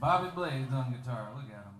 Bobby Blaze on guitar. Look at him.